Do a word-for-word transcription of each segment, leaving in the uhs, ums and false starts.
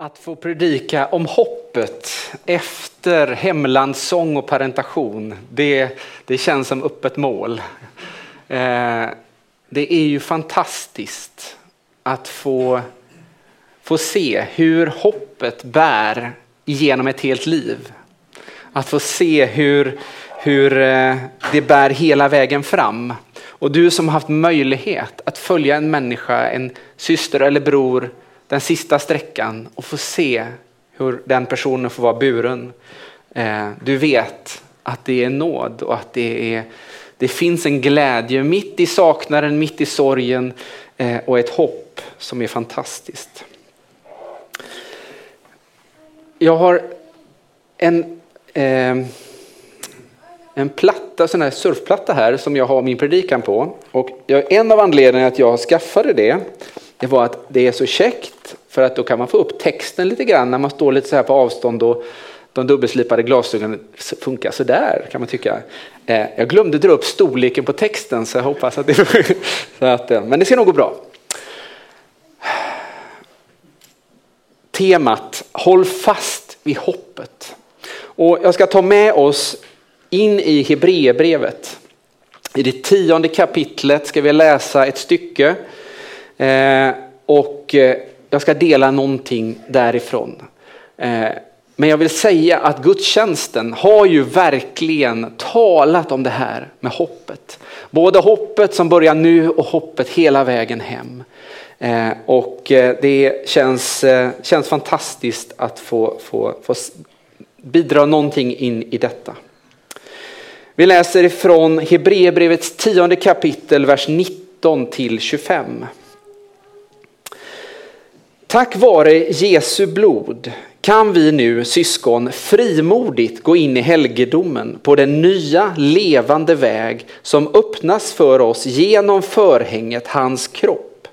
Att få predika om hoppet efter hemlandssång och parentation, det, det känns som öppet mål. Eh, det är ju fantastiskt att få, få se hur hoppet bär genom ett helt liv. Att få se hur, hur det bär hela vägen fram. Och du som har haft möjlighet att följa en människa, en syster eller bror, den sista sträckan och få se hur den personen får vara buren. Du vet att det är nåd och att det, är, det finns en glädje mitt i saknaden, mitt i sorgen och ett hopp som är fantastiskt. Jag har en, en platta, sån här surfplatta här som jag har min predikan på. Och en av anledningarna att jag skaffade det, det var att det är så käckt för att då kan man få upp texten lite grann när man står lite så här på avstånd och de dubbelslipade glasögonen funkar så där kan man tycka. Eh, jag glömde dra upp storleken på texten så jag hoppas att det så att, eh, men det ser nog gå bra. Temat: håll fast vid hoppet. Och jag ska ta med oss in i Hebreerbrevet. I det tionde kapitlet ska vi läsa ett stycke. Eh, och eh, jag ska dela någonting därifrån. Eh, men jag vill säga att gudstjänsten har ju verkligen talat om det här med hoppet. Både hoppet som börjar nu och hoppet hela vägen hem. Eh, och eh, det känns, eh, känns fantastiskt att få, få, få bidra någonting in i detta. Vi läser ifrån Hebreerbrevets tionde kapitel, vers nitton till tjugofem. Tack vare Jesu blod kan vi nu, syskon, frimodigt gå in i helgedomen på den nya levande väg som öppnas för oss genom förhänget hans kropp.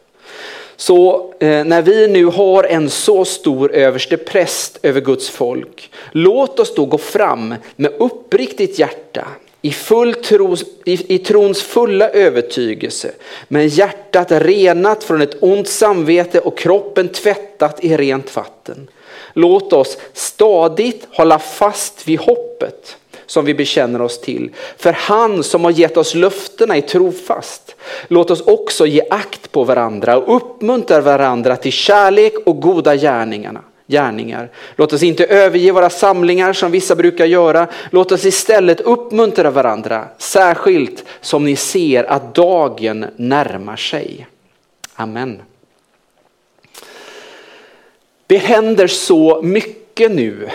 Så eh, när vi nu har en så stor överste präst över Guds folk, låt oss då gå fram med uppriktigt hjärta. I, full tros, i, I trons fulla övertygelse, med hjärtat renat från ett ont samvete och kroppen tvättat i rent vatten. Låt oss stadigt hålla fast vid hoppet som vi bekänner oss till. För han som har gett oss löftena är trofast. Låt oss också ge akt på varandra och uppmuntra varandra till kärlek och goda gärningarna. Gärningar. Låt oss inte överge våra samlingar som vissa brukar göra. Låt oss istället uppmuntra varandra, särskilt som ni ser att dagen närmar sig. Amen. Det händer så mycket nu.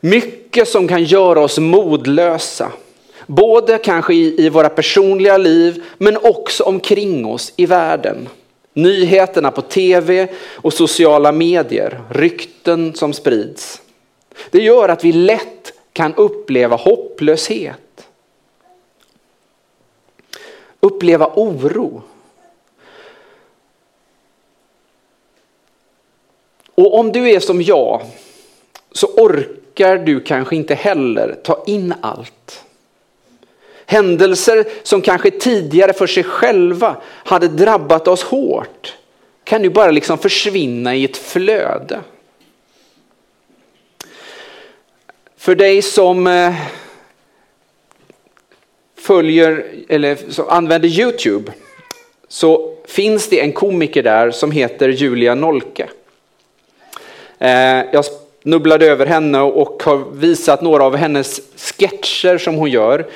Mycket som kan göra oss modlösa. Både kanske i, i våra personliga liv, men också omkring oss i världen. Nyheterna på tv och sociala medier, rykten som sprids. Det gör att vi lätt kan uppleva hopplöshet. Uppleva oro. Och om du är som jag så orkar du kanske inte heller ta in allt. Händelser som kanske tidigare för sig själva hade drabbat oss hårt kan ju bara liksom försvinna i ett flöde. För dig som följer eller som använder YouTube så finns det en komiker där som heter Julia Nolke. Jag snubblade över henne och har visat några av hennes sketcher som hon gör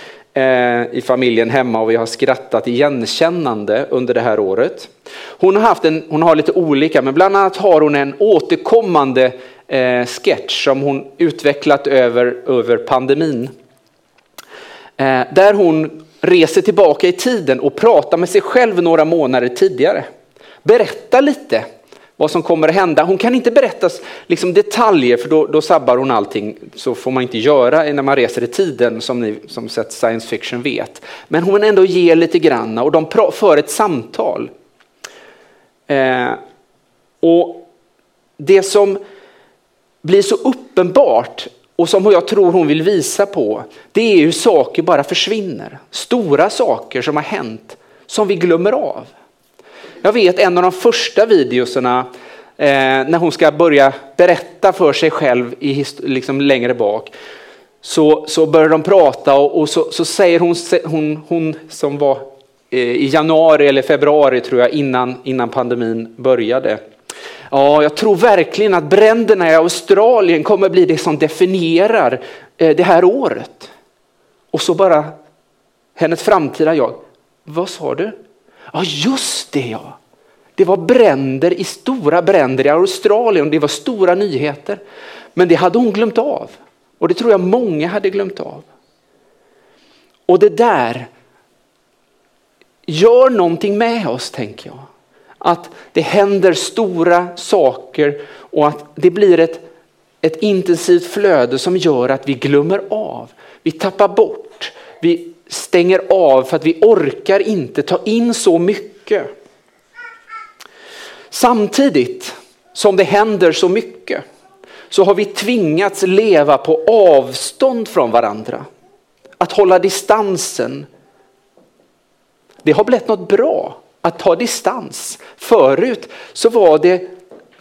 i familjen hemma och vi har skrattat igenkännande under det här året. Hon har haft en, hon har lite olika, men bland annat har hon en återkommande eh, sketch som hon utvecklat över, över pandemin. Eh, där hon reser tillbaka i tiden och pratar med sig själv några månader tidigare. Berätta lite vad som kommer att hända. Hon kan inte berätta liksom detaljer för då, då sabbar hon allting. Så får man inte göra när man reser i tiden som ni som sett science fiction vet. Men hon ändå ger lite grann och de pra- för ett samtal. Eh, och det som blir så uppenbart och som jag tror hon vill visa på, det är hur saker bara försvinner. Stora saker som har hänt som vi glömmer av. Jag vet en av de första videoserna eh, när hon ska börja berätta för sig själv i hist- liksom längre bak, så, så börjar de prata och, och så, så säger hon, hon, hon som var eh, i januari eller februari tror jag innan, innan pandemin började. Ja, jag tror verkligen att bränderna i Australien kommer bli det som definierar eh, det här året. Och så bara hennes framtida jag. Vad sa du? Ja, just det ja. Det var bränder i stora bränder i Australien. Det var stora nyheter. Men det hade hon glömt av. Och det tror jag många hade glömt av. Och det där gör någonting med oss, tänker jag. Att det händer stora saker och att det blir ett, ett intensivt flöde som gör att vi glömmer av. Vi tappar bort. Vi stänger av för att vi orkar inte ta in så mycket. Samtidigt som det händer så mycket så har vi tvingats leva på avstånd från varandra. Att hålla distansen. Det har blivit något bra. Att ta distans. Förut så var det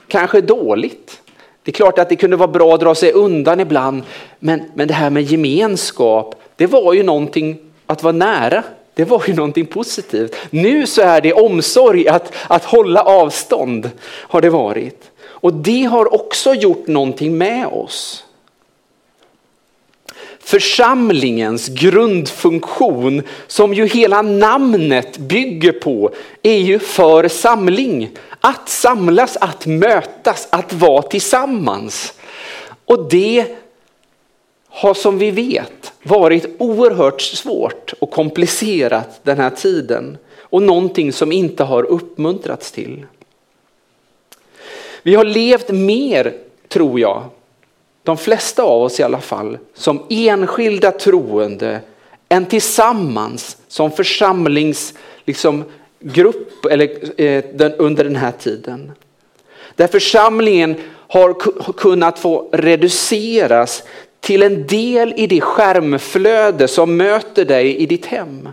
kanske dåligt. Det är klart att det kunde vara bra att dra sig undan ibland. Men, men det här med gemenskap, det var ju någonting att vara nära. Det var ju någonting positivt. Nu så är det omsorg att, att hålla avstånd har det varit. Och det har också gjort någonting med oss. Församlingens grundfunktion, som ju hela namnet bygger på, är ju för samling. Att samlas, att mötas, att vara tillsammans. Och det har, som vi vet, varit oerhört svårt och komplicerat den här tiden. Och någonting som inte har uppmuntrats till. Vi har levt mer, tror jag. De flesta av oss i alla fall, som enskilda troende, än tillsammans som församlings, liksom, grupp eller, eh, den, under den här tiden. Där församlingen har k- kunnat få reduceras till en del i det skärmflöde som möter dig i ditt hem.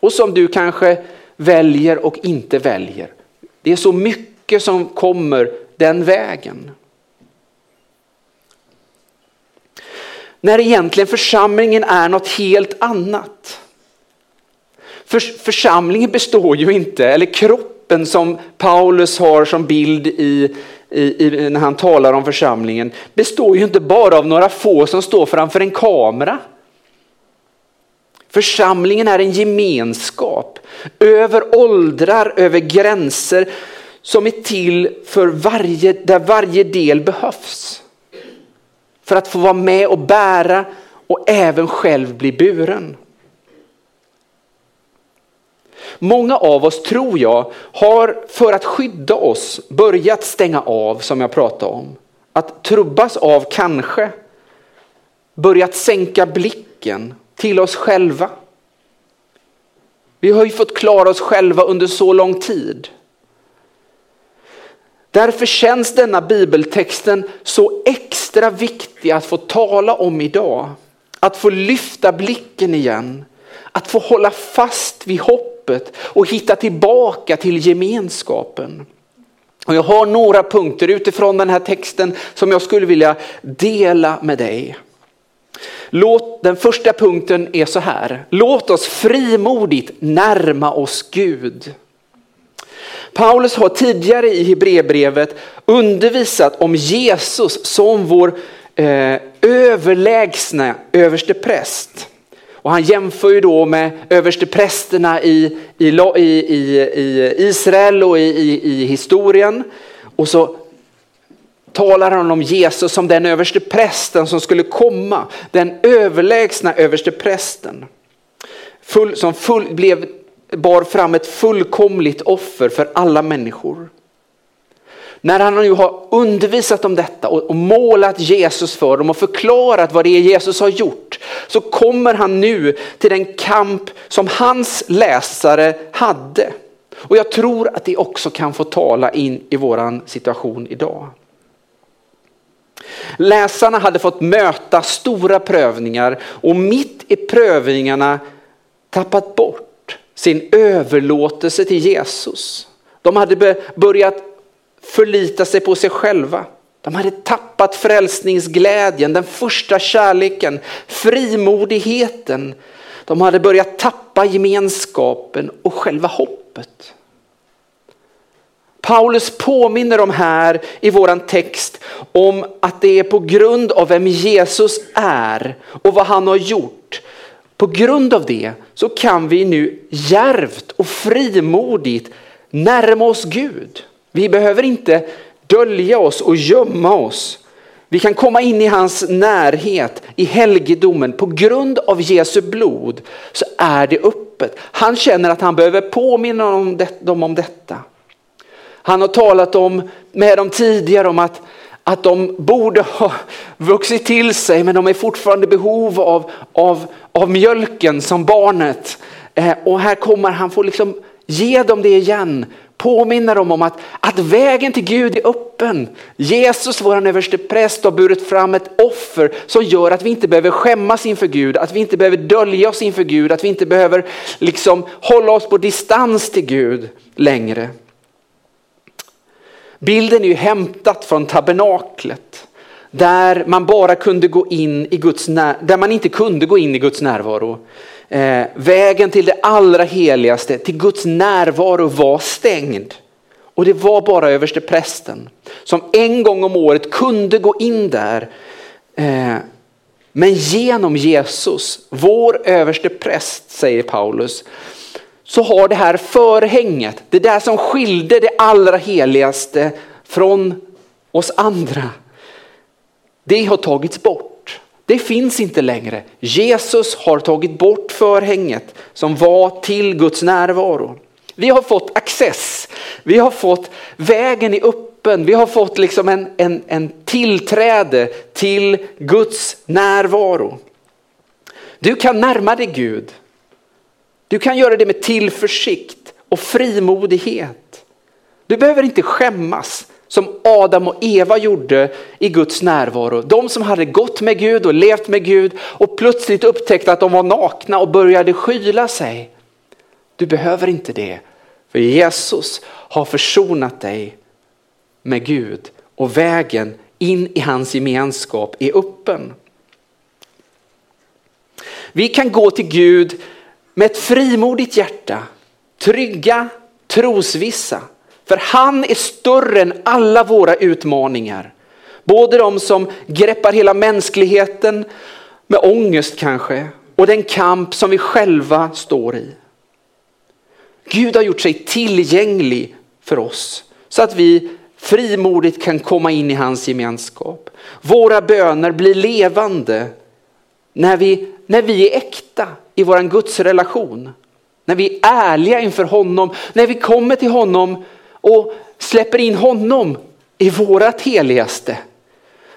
Och som du kanske väljer och inte väljer. Det är så mycket som kommer den vägen. När egentligen församlingen är något helt annat. För, församlingen består ju inte, eller kroppen som Paulus har som bild i, i, i, när han talar om församlingen, består ju inte bara av några få som står framför en kamera. Församlingen är en gemenskap över åldrar, över gränser, som är till för varje, där varje del behövs. För att få vara med och bära och även själv bli buren. Många av oss, tror jag, har för att skydda oss börjat stänga av, som jag pratade om. Att trubbas av kanske. Börjat sänka blicken till oss själva. Vi har ju fått klara oss själva under så lång tid. Därför känns denna bibeltexten så extra viktig att få tala om idag. Att få lyfta blicken igen. Att få hålla fast vid hoppet och hitta tillbaka till gemenskapen. Och jag har några punkter utifrån den här texten som jag skulle vilja dela med dig. Låt, den första punkten är så här. Låt oss frimodigt närma oss Gud. Paulus har tidigare i Hebreerbrevet undervisat om Jesus som vår eh, överlägsna överstepräst. Och han jämför ju då med översteprästerna i, i, i, i, i Israel och i, i, i historien. Och så talar han om Jesus som den översteprästen som skulle komma. Den överlägsna översteprästen. Full, som full, blev bar fram ett fullkomligt offer för alla människor. När han nu har undervisat om detta och målat Jesus för dem och förklarat vad det är Jesus har gjort, så kommer han nu till den kamp som hans läsare hade. Och jag tror att det också kan få tala in i våran situation idag. Läsarna hade fått möta stora prövningar och mitt i prövningarna tappat bort sin överlåtelse till Jesus. De hade börjat förlita sig på sig själva. De hade tappat frälsningsglädjen, den första kärleken, frimodigheten. De hade börjat tappa gemenskapen och själva hoppet. Paulus påminner om här i våran text om att det är på grund av vem Jesus är och vad han har gjort. På grund av det så kan vi nu djärvt och frimodigt närma oss Gud. Vi behöver inte dölja oss och gömma oss. Vi kan komma in i hans närhet, i helgedomen. På grund av Jesu blod så är det öppet. Han känner att han behöver påminna om det, dem om detta. Han har talat om, med dem tidigare om att, att de borde ha vuxit till sig. Men de är fortfarande i behov av, av, av mjölken som barnet. Eh, och här kommer han få liksom ge dem det igen. Påminna dem om att, att vägen till Gud är öppen. Jesus, vår överste präst, har burit fram ett offer som gör att vi inte behöver skämmas inför Gud. Att vi inte behöver dölja oss inför Gud. Att vi inte behöver liksom hålla oss på distans till Gud längre. Bilden är ju hämtat från tabernaklet. Där man bara kunde gå in i Guds när- där man inte kunde gå in i Guds närvaro. Eh, vägen till det allra heligaste, till Guds närvaro, var stängd. Och det var bara överste prästen som en gång om året kunde gå in där. Eh, men genom Jesus, vår överste präst, säger Paulus, så har det här förhänget, det där som skilde det allra heligaste från oss andra, det har tagits bort. Det finns inte längre. Jesus har tagit bort förhänget som var till Guds närvaro. Vi har fått access. Vi har fått vägen i öppen. Vi har fått liksom en, en, en tillträde till Guds närvaro. Du kan närma dig Gud. Du kan göra det med tillförsikt och frimodighet. Du behöver inte skämmas som Adam och Eva gjorde i Guds närvaro. De som hade gått med Gud och levt med Gud och plötsligt upptäckte att de var nakna och började skyla sig. Du behöver inte det. För Jesus har försonat dig med Gud. Och vägen in i hans gemenskap är öppen. Vi kan gå till Gud med ett frimodigt hjärta, trygga, trosvissa. För han är större än alla våra utmaningar. Både de som greppar hela mänskligheten med ångest kanske. Och den kamp som vi själva står i. Gud har gjort sig tillgänglig för oss. Så att vi frimodigt kan komma in i hans gemenskap. Våra böner blir levande när vi, när vi är äkta i våran Guds relation. När vi är ärliga inför honom. När vi kommer till honom och släpper in honom i vårat heligaste.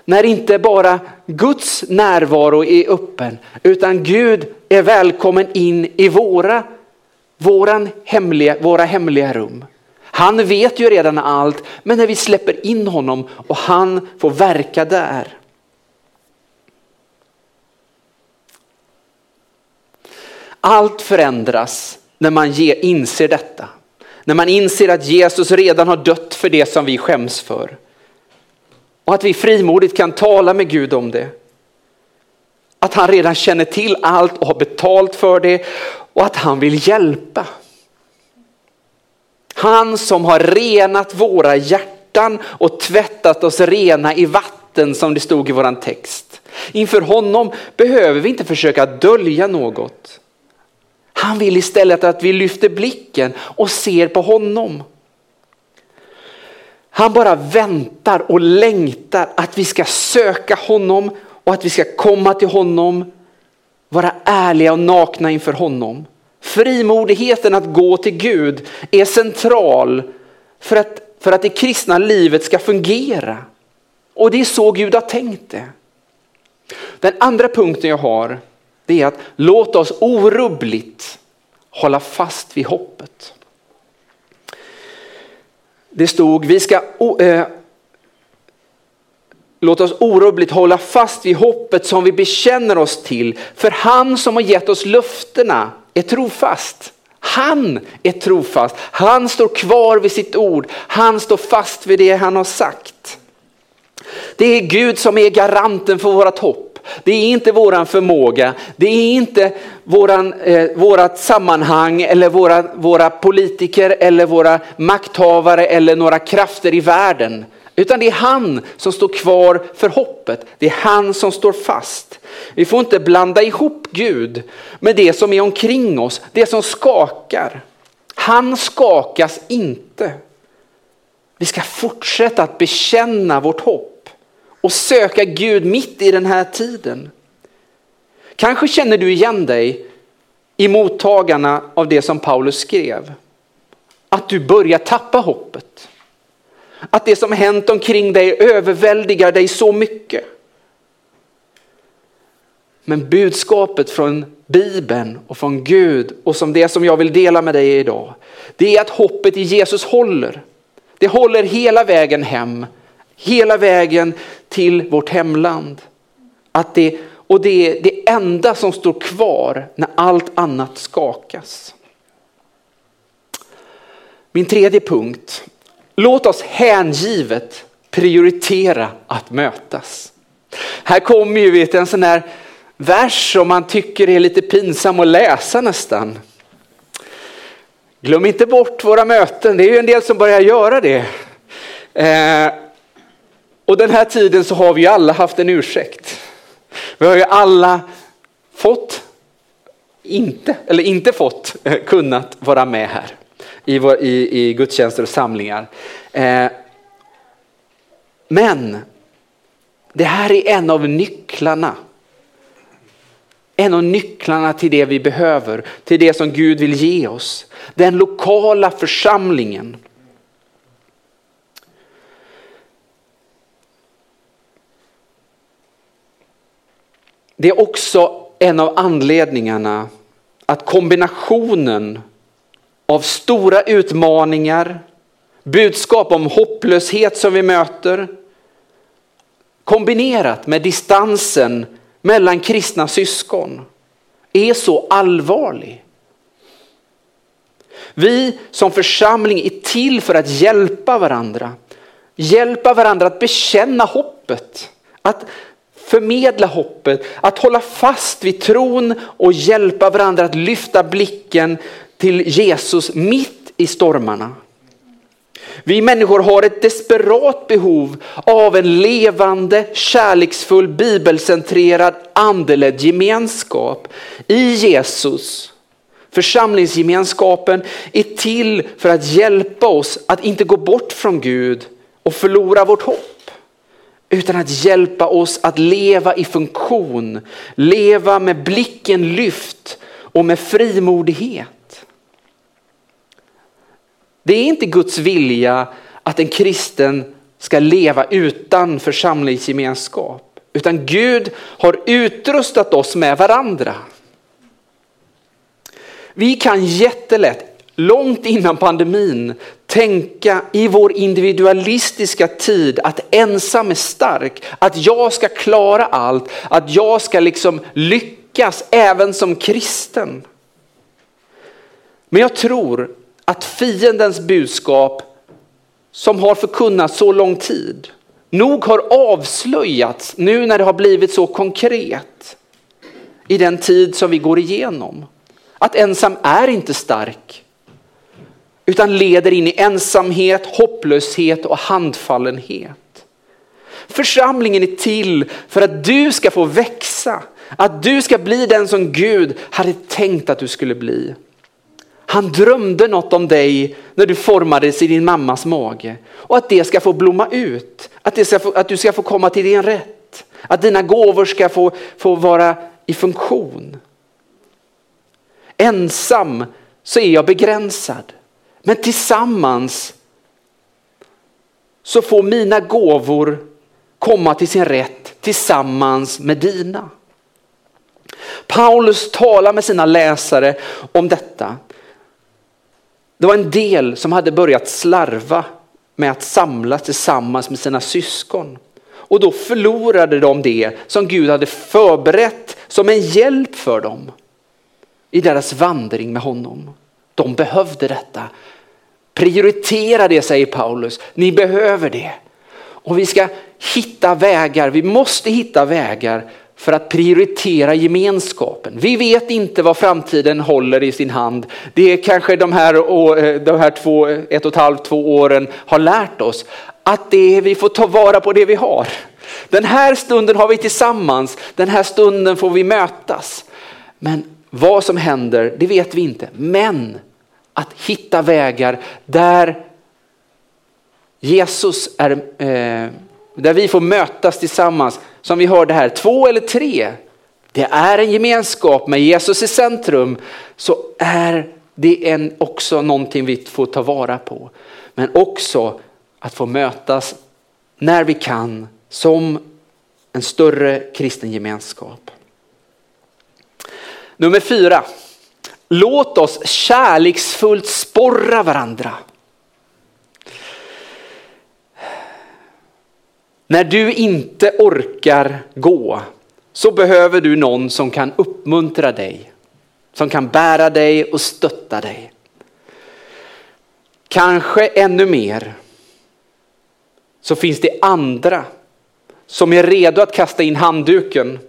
När inte bara Guds närvaro är öppen, utan Gud är välkommen in i våra, våran hemliga, våra hemliga rum. Han vet ju redan allt, men när vi släpper in honom och han får verka där. Allt förändras när man inser detta. När man inser att Jesus redan har dött för det som vi skäms för. Och att vi frimodigt kan tala med Gud om det. Att han redan känner till allt och har betalt för det. Och att han vill hjälpa. Han som har renat våra hjärtan och tvättat oss rena i vatten, som det stod i våran text. Inför honom behöver vi inte försöka dölja något. Han vill istället att vi lyfter blicken och ser på honom. Han bara väntar och längtar att vi ska söka honom och att vi ska komma till honom. Vara ärliga och nakna inför honom. Frimodigheten att gå till Gud är central för att, för att det kristna livet ska fungera. Och det är så Gud har tänkt det. Den andra punkten jag har, det är att låt oss orubbligt hålla fast vid hoppet. Det stod, vi ska äh, låt oss orubbligt hålla fast vid hoppet som vi bekänner oss till. För han som har gett oss löftena är trofast. Han är trofast. Han står kvar vid sitt ord. Han står fast vid det han har sagt. Det är Gud som är garanten för vårat hopp. Det är inte våran förmåga. Det är inte våran, eh, vårat sammanhang eller våra, våra politiker eller våra makthavare eller några krafter i världen. Utan det är han som står kvar för hoppet. Det är han som står fast. Vi får inte blanda ihop Gud med det som är omkring oss. Det som skakar. Han skakas inte. Vi ska fortsätta att bekänna vårt hopp. Och söka Gud mitt i den här tiden. Kanske känner du igen dig i mottagarna av det som Paulus skrev. Att du börjar tappa hoppet. Att det som hänt omkring dig överväldigar dig så mycket. Men budskapet från Bibeln och från Gud och som det som jag vill dela med dig idag. Det är att hoppet i Jesus håller. Det håller hela vägen hem. Hela vägen till vårt hemland. Att det, och det är det enda som står kvar när allt annat skakas. Min tredje punkt. Låt oss hängivet prioritera att mötas. Här kommer ju vet, en sån här vers som man tycker är lite pinsam att läsa nästan. Glöm inte bort våra möten. Det är ju en del som börjar göra det. Eh, och den här tiden så har vi ju alla haft en ursäkt. Vi har ju alla fått, inte, eller inte fått, kunnat vara med här. I, vår, i, i gudstjänster och samlingar. Eh, men det här är en av nycklarna. En av nycklarna till det vi behöver. Till det som Gud vill ge oss. Den lokala församlingen. Det är också en av anledningarna att kombinationen av stora utmaningar, budskap om hopplöshet som vi möter, kombinerat med distansen mellan kristna syskon, är så allvarlig. Vi som församling är till för att hjälpa varandra. Hjälpa varandra att bekänna hoppet. Att förmedla hoppet. Att hålla fast vid tron och hjälpa varandra att lyfta blicken till Jesus mitt i stormarna. Vi människor har ett desperat behov av en levande, kärleksfull, bibelcentrerad, andeledd gemenskap i Jesus. Församlingsgemenskapen är till för att hjälpa oss att inte gå bort från Gud och förlora vårt hopp. Utan att hjälpa oss att leva i funktion, leva med blicken lyft och med frimodighet. Det är inte Guds vilja att en kristen ska leva utan församlingsgemenskap. Utan Gud har utrustat oss med varandra. Vi kan jättelätt, långt innan pandemin, tänka i vår individualistiska tid att ensam är stark. Att jag ska klara allt. Att jag ska liksom lyckas även som kristen. Men jag tror att fiendens budskap som har förkunnat så lång tid nog har avslöjats nu när det har blivit så konkret i den tid som vi går igenom. Att ensam är inte stark utan leder in i ensamhet, hopplöshet och handfallenhet. Församlingen är till för att du ska få växa, att du ska bli den som Gud hade tänkt att du skulle bli. Han drömde något om dig när du formades i din mammas mage. Och att det ska få blomma ut. Att, det ska få, att du ska få komma till din rätt. Att dina gåvor ska få, få vara i funktion. Ensam så är jag begränsad. Men tillsammans så får mina gåvor komma till sin rätt tillsammans med dina. Paulus talar med sina läsare om detta. Det var en del som hade börjat slarva med att samlas tillsammans med sina syskon. Och då förlorade de det som Gud hade förberett som en hjälp för dem i deras vandring med honom. De behövde detta. Prioritera det, säger Paulus. Ni behöver det. Och vi ska hitta vägar. Vi måste hitta vägar för att prioritera gemenskapen. Vi vet inte vad framtiden håller i sin hand. Det är kanske de här, de här två, ett och ett halvt, två åren har lärt oss. Att det, vi får ta vara på det vi har. Den här stunden har vi tillsammans. Den här stunden får vi mötas. Men vad som händer, det vet vi inte. Men att hitta vägar där Jesus är, eh, där vi får mötas tillsammans. Som vi hörde här, två eller tre. Det är en gemenskap med Jesus i centrum. Så är det en, också någonting vi får ta vara på. Men också att få mötas när vi kan som en större kristen gemenskap. Nummer fyra. Låt oss kärleksfullt sporra varandra. När du inte orkar gå så behöver du någon som kan uppmuntra dig. Som kan bära dig och stötta dig. Kanske ännu mer. Så finns det andra som är redo att kasta in handduken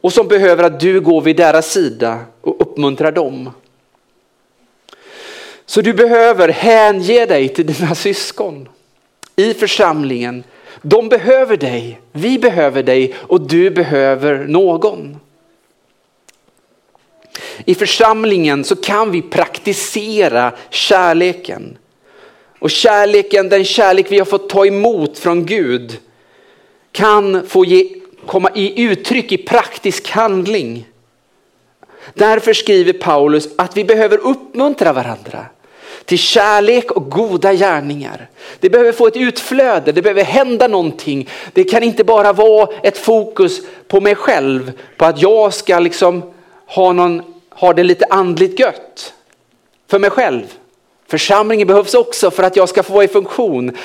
och som behöver att du går vid deras sida och uppmuntrar dem. Så du behöver hänge dig till dina syskon i församlingen. De behöver dig, vi behöver dig och du behöver någon. I församlingen så kan vi praktisera kärleken. Och kärleken, den kärlek vi har fått ta emot från Gud, kan få ge, komma i uttryck i praktisk handling. Därför skriver Paulus att vi behöver uppmuntra varandra till kärlek och goda gärningar. Det behöver få ett utflöde, det behöver hända någonting. Det kan inte bara vara ett fokus på mig själv, på att jag ska liksom ha, någon, ha det lite andligt gött för mig själv. Församlingen behövs också för att jag ska få vara i funktion.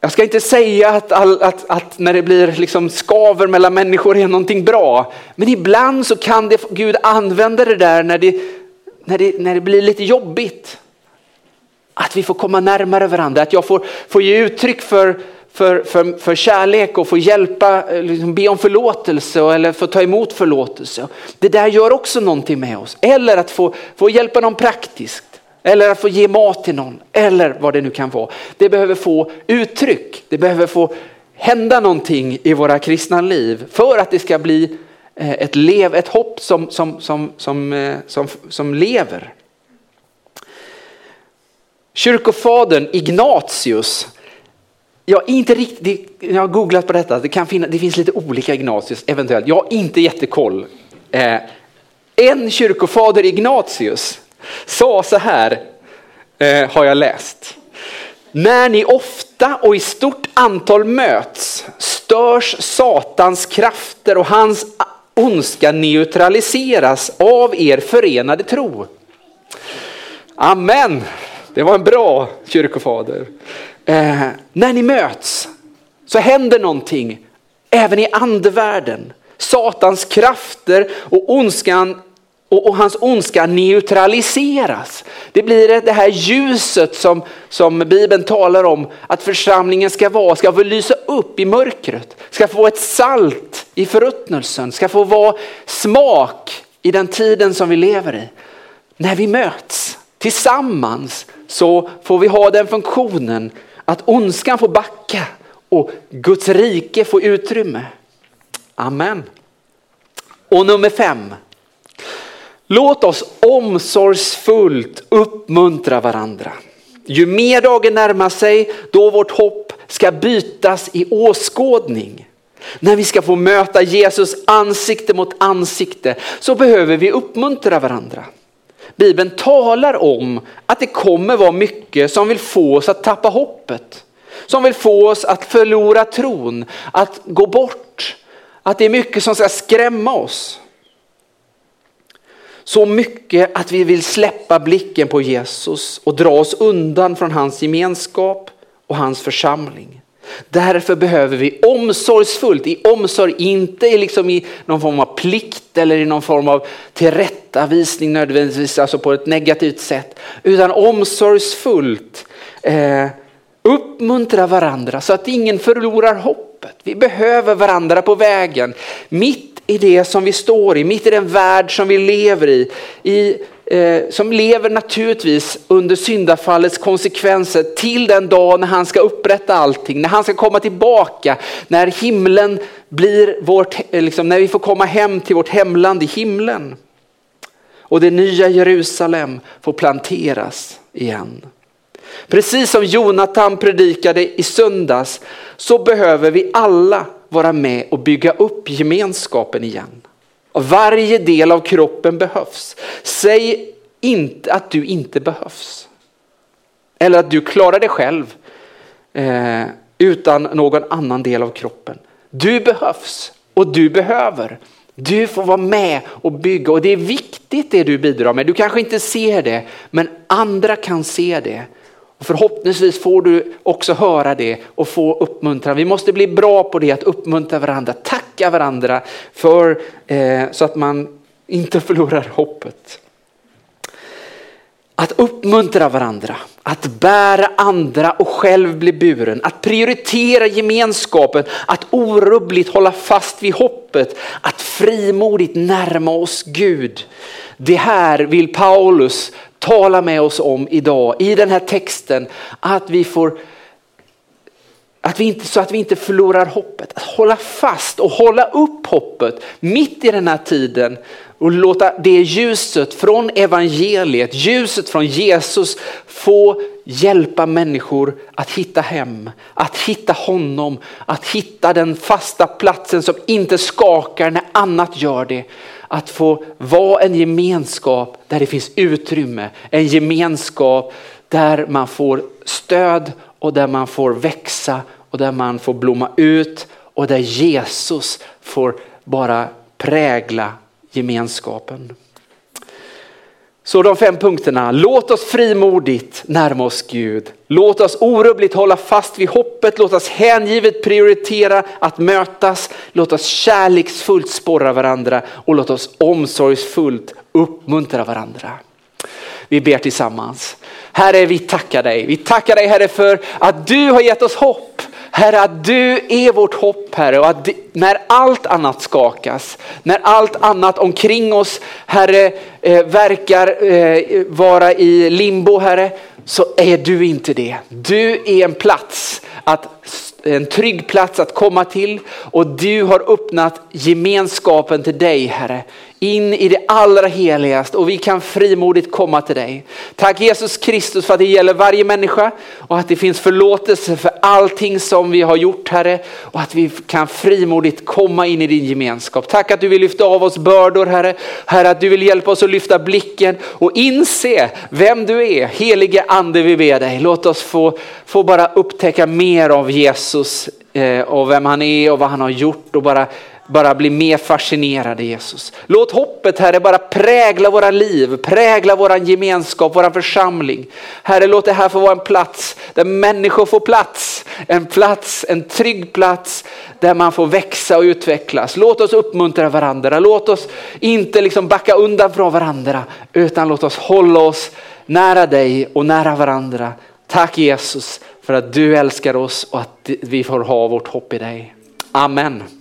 Jag ska inte säga att, all, att, att när det blir liksom skaver mellan människor är någonting bra. Men ibland så kan det, Gud använda det där när det, när det, när det blir lite jobbigt. Att vi får komma närmare varandra. Att jag får, får ge uttryck för, för, för, för kärlek och få hjälpa, liksom be om förlåtelse eller få ta emot förlåtelse. Det där gör också någonting med oss. Eller att få, få hjälpa någon praktiskt. Eller att få ge mat till någon. Eller vad det nu kan vara. Det behöver få uttryck. Det behöver få hända någonting i våra kristna liv. För att det ska bli ett, lev, ett hopp som, som, som, som, som, som lever. Kyrkofadern Ignatius. Jag är inte riktigt, jag har googlat på detta. Det, kan finna, det finns lite olika Ignatius eventuellt. Jag har inte jättekoll. En kyrkofader Ignatius sa så här, eh, har jag läst. När ni ofta och i stort antal möts, störs Satans krafter och hans ondska neutraliseras av er förenade tro. Amen. Det var en bra kyrkofader. Eh, när ni möts så händer någonting även i andevärlden. Satans krafter och ondskan Och, och hans ondska neutraliseras. Det blir det här ljuset som, som Bibeln talar om. Att församlingen ska vara, ska få lysa upp i mörkret. Ska få ett salt i förruttnelsen. Ska få vara smak i den tiden som vi lever i. När vi möts tillsammans så får vi ha den funktionen. Att ondskan får backa och Guds rike får utrymme. Amen. Och nummer fem. Låt oss omsorgsfullt uppmuntra varandra. Ju mer dagen närmar sig, då vårt hopp ska bytas i åskådning. När vi ska få möta Jesus ansikte mot ansikte så behöver vi uppmuntra varandra. Bibeln talar om att det kommer vara mycket som vill få oss att tappa hoppet. Som vill få oss att förlora tron, att gå bort. Att det är mycket som ska skrämma oss. Så mycket att vi vill släppa blicken på Jesus och dra oss undan från hans gemenskap och hans församling. Därför behöver vi omsorgsfullt, i omsorg, inte liksom i någon form av plikt eller i någon form av tillrättavisning nödvändigtvis, alltså på ett negativt sätt, utan omsorgsfullt eh, uppmuntra varandra så att ingen förlorar hoppet. Vi behöver varandra på vägen, mitt i det som vi står i, mitt i den värld som vi lever i, i som lever naturligtvis under syndafallets konsekvenser till den dag när han ska upprätta allting, när han ska komma tillbaka, när himlen blir vårt, liksom, när vi får komma hem till vårt hemland i himlen och det nya Jerusalem får planteras igen. Precis som Jonathan predikade i söndags, så behöver vi alla vara med och bygga upp gemenskapen igen. Varje del av kroppen behövs. Säg inte att du inte behövs. Eller att du klarar dig själv eh, utan någon annan del av kroppen. Du behövs och du behöver. Du får vara med och bygga. Och det är viktigt det du bidrar med. Du kanske inte ser det, men andra kan se det. Och förhoppningsvis får du också höra det och få uppmuntran. Vi måste bli bra på det, att uppmuntra varandra, tacka varandra för, eh, så att man inte förlorar hoppet. Att uppmuntra varandra, att bära andra och själv bli buren, att prioritera gemenskapen, att orubbligt hålla fast vid hoppet, att frimodigt närma oss Gud. Det här vill Paulus tala med oss om idag i den här texten, att vi får att vi inte så att vi inte förlorar hoppet, att hålla fast och hålla upp hoppet mitt i den här tiden och låta det ljuset från evangeliet, ljuset från Jesus, få hjälpa människor att hitta hem, att hitta honom, att hitta den fasta platsen som inte skakar när annat gör det. Att få vara en gemenskap där det finns utrymme. En gemenskap där man får stöd och där man får växa och där man får blomma ut. Och där Jesus får bara prägla gemenskapen. Så de fem punkterna. Låt oss frimodigt närma oss Gud. Låt oss orubbligt hålla fast vid hoppet. Låt oss hängivet prioritera att mötas. Låt oss kärleksfullt sporra varandra. Och låt oss omsorgsfullt uppmuntra varandra. Vi ber tillsammans. Herre, vi tackar dig. Vi tackar dig, Herre, för att du har gett oss hopp. Herre, att du är vårt hopp, Herre, och att när allt annat skakas, när allt annat omkring oss, Herre, eh, verkar eh, vara i limbo, Herre, så är du inte det. Du är en plats, att, en trygg plats att komma till, och du har öppnat gemenskapen till dig, Herre, in i det allra heligaste, och vi kan frimodigt komma till dig. Tack Jesus Kristus för att det gäller varje människa och att det finns förlåtelse för allting som vi har gjort, Herre, och att vi kan frimodigt komma in i din gemenskap. Tack att du vill lyfta av oss bördor, Herre, Herre, att du vill hjälpa oss att lyfta blicken och inse vem du är. Helige Ande, vi ber dig, låt oss få, få bara upptäcka mer av Jesus eh, och vem han är och vad han har gjort, och bara Bara bli mer fascinerade, Jesus. Låt hoppet, Herre, bara prägla våra liv, prägla vår gemenskap, vår församling. Herre, låt det här få vara en plats där människor får plats. En plats, en trygg plats där man får växa och utvecklas. Låt oss uppmuntra varandra. Låt oss inte liksom backa undan från varandra, utan låt oss hålla oss nära dig och nära varandra. Tack Jesus för att du älskar oss och att vi får ha vårt hopp i dig. Amen.